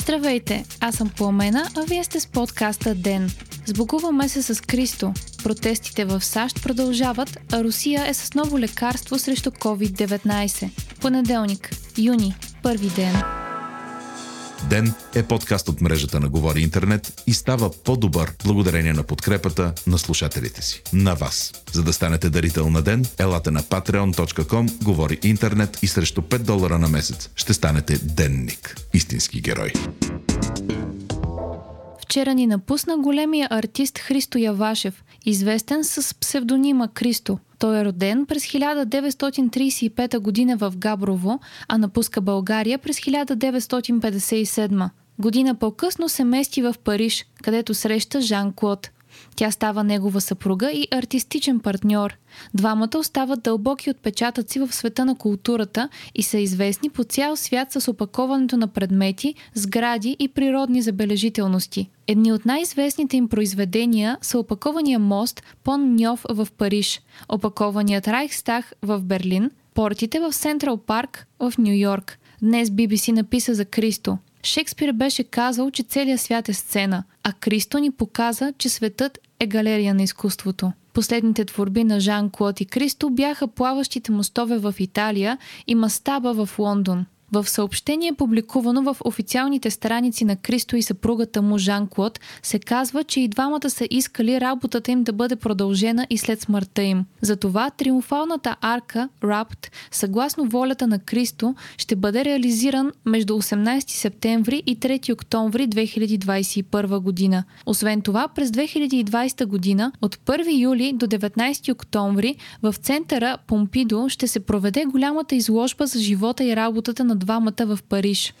Здравейте, аз съм Пламена, а вие сте с подкаста ДЕН. Сбогуваме се с Христо. Протестите в САЩ продължават, а Русия е с ново лекарство срещу COVID-19. Понеделник, юни, първи ден. ДЕН е подкаст от мрежата на Говори Интернет и става по-добър благодарение на подкрепата на слушателите си. На вас. За да станете дарител на ДЕН, елате на patreon.com, Говори Интернет и срещу $5 на месец ще станете денник. Истински герой. Вчера ни напусна големия артист Христо Явашев, известен с псевдонима Кристо. Той е роден през 1935 година в Габрово, а напуска България през 1957. Година по-късно се мести в Париж, където среща Жан Клод. Тя става негова съпруга и артистичен партньор. Двамата остават дълбоки отпечатъци в света на културата и са известни по цял свят с опаковането на предмети, сгради и природни забележителности. Едни от най-известните им произведения са опакования мост Пон Ньов в Париж, опакованият Райхстаг в Берлин, портите в Сентрал Парк в Ню Йорк. Днес BBC написа за Кристо. Шекспир беше казал, че целият свят е сцена, а Кристо ни показа, че светът е галерия на изкуството. Последните творби на Жан Клод и Кристо бяха плаващите мостове в Италия и Мастаба в Лондон. В съобщение, публикувано в официалните страници на Кристо и съпругата му Жан Клод, се казва, че и двамата са искали работата им да бъде продължена и след смъртта им. Затова триумфалната арка, Рапт, съгласно волята на Кристо, ще бъде реализиран между 18 септември и 3 октомври 2021 година. Освен това, през 2020 година, от 1 юли до 19 октомври, в центъра Помпидо ще се проведе голямата изложба за живота и работата на двамата в Париж.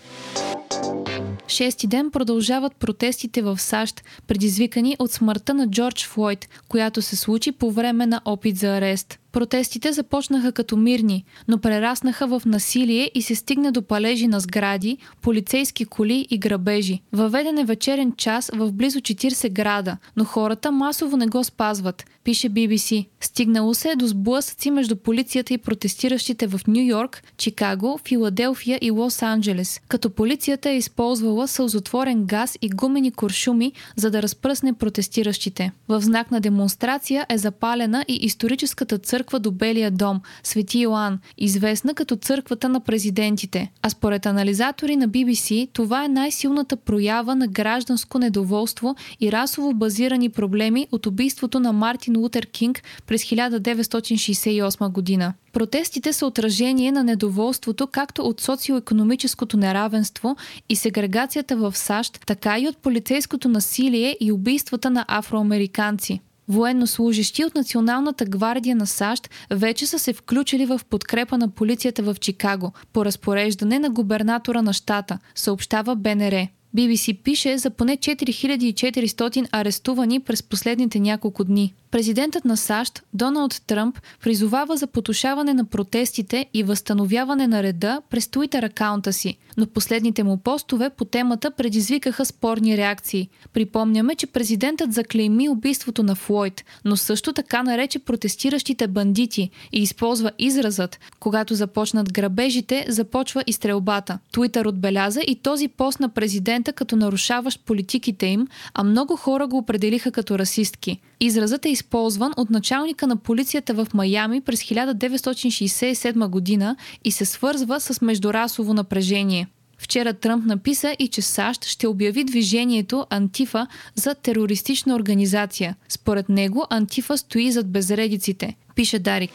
Шести ден продължават протестите в САЩ, предизвикани от смъртта на Джордж Флойд, която се случи по време на опит за арест. Протестите започнаха като мирни, но прераснаха в насилие и се стигна до палежи на сгради, полицейски коли и грабежи. Въведен е вечерен час в близо 40 града, но хората масово не го спазват, пише BBC. Стигнало се е до сблъсъци между полицията и протестиращите в Ню Йорк, Чикаго, Филаделфия и Лос Анджелес, като полицията е използвала сълзотворен газ и гумени куршуми, за да разпръсне протестиращите. В знак на демонстрация е запалена и историческата църква Добелия дом, Свети Иоанн, известна като църквата на президентите. А според анализатори на BBC, това е най-силната проява на гражданско недоволство и расово базирани проблеми от убийството на Мартин Лутер Кинг през 1968 година. Протестите са отражение на недоволството както от социоекономическото неравенство и сегрегацията в САЩ, така и от полицейското насилие и убийствата на афроамериканци. Военнослужащи от Националната гвардия на САЩ вече са се включили в подкрепа на полицията в Чикаго по разпореждане на губернатора на щата, съобщава БНР. BBC пише за поне 4400 арестувани през последните няколко дни. Президентът на САЩ, Доналд Тръмп, призовава за потушаване на протестите и възстановяване на реда през Туитър акаунта си, но последните му постове по темата предизвикаха спорни реакции. Припомняме, че президентът заклейми убийството на Флойд, но също така нарече протестиращите бандити и използва изразът „Когато започнат грабежите, започва и стрелбата“. Туитър отбеляза и този пост на президента като нарушаващ политиките им, а много хора го определиха като расистки. Изразът е използван от началника на полицията в Майами през 1967 година и се свързва с междурасово напрежение. Вчера Тръмп написа и че САЩ ще обяви движението Антифа за терористична организация. Според него Антифа стои зад безредиците, пише Дарик.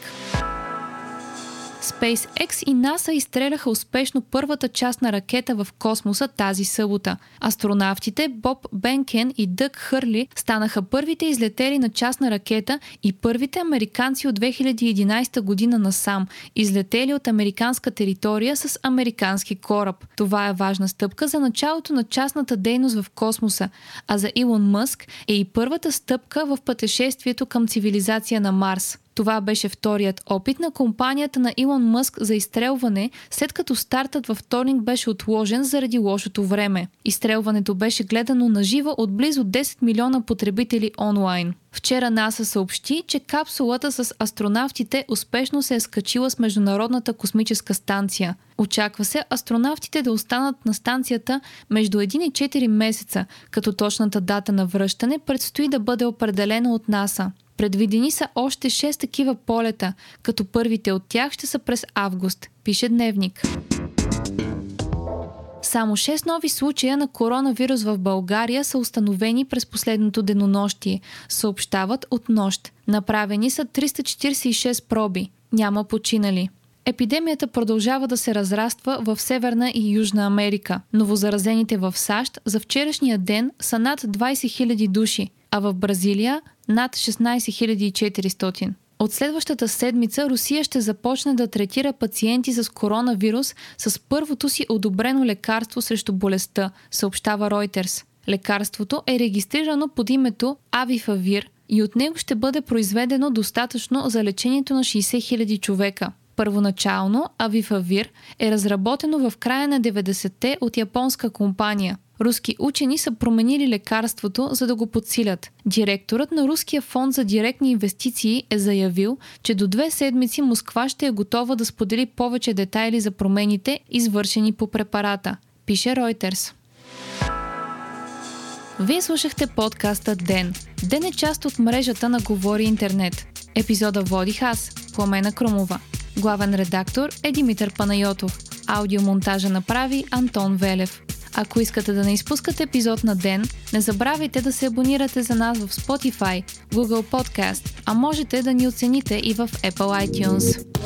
SpaceX и NASA изстреляха успешно първата частна ракета в космоса тази събота. Астронавтите Боб Бенкен и Дък Хърли станаха първите излетели на частна ракета и първите американци от 2011 година насам, излетели от американска територия с американски кораб. Това е важна стъпка за началото на частната дейност в космоса, а за Илон Мъск е и първата стъпка в пътешествието към цивилизация на Марс. Това беше вторият опит на компанията на Илон Мъск за изстрелване, след като стартът във вторник беше отложен заради лошото време. Изстрелването беше гледано наживо от близо 10 милиона потребители онлайн. Вчера НАСА съобщи, че капсулата с астронавтите успешно се е скачила с Международната космическа станция. Очаква се астронавтите да останат на станцията между 1 и 4 месеца, като точната дата на връщане предстои да бъде определена от НАСА. Предвидени са още 6 такива полета, като първите от тях ще са през август, пише Дневник. Само 6 нови случая на коронавирус в България са установени през последното денонощие, съобщават от нощ. Направени са 346 проби. Няма починали. Епидемията продължава да се разраства в Северна и Южна Америка. Новозаразените в САЩ за вчерашния ден са над 20 000 души, а в Бразилия над 16 400. От следващата седмица Русия ще започне да третира пациенти с коронавирус с първото си одобрено лекарство срещу болестта, съобщава Reuters. Лекарството е регистрирано под името Авифавир и от него ще бъде произведено достатъчно за лечението на 60 000 човека. Първоначално Авифавир е разработено в края на 90-те от японска компания. Руски учени са променили лекарството, за да го подсилят. Директорът на Руския фонд за директни инвестиции е заявил, че до 2 седмици Москва ще е готова да сподели повече детайли за промените, извършени по препарата, пише Reuters. Вие слушахте подкаста Ден. Ден е част от мрежата на Говори Интернет. Епизода водих аз, Пламена Кръмова. Главен редактор е Димитър Панайотов. Аудиомонтажа направи Антон Велев. Ако искате да не изпускате епизод на Ден, не забравяйте да се абонирате за нас в Spotify, Google Podcast, а можете да ни оцените и в Apple iTunes.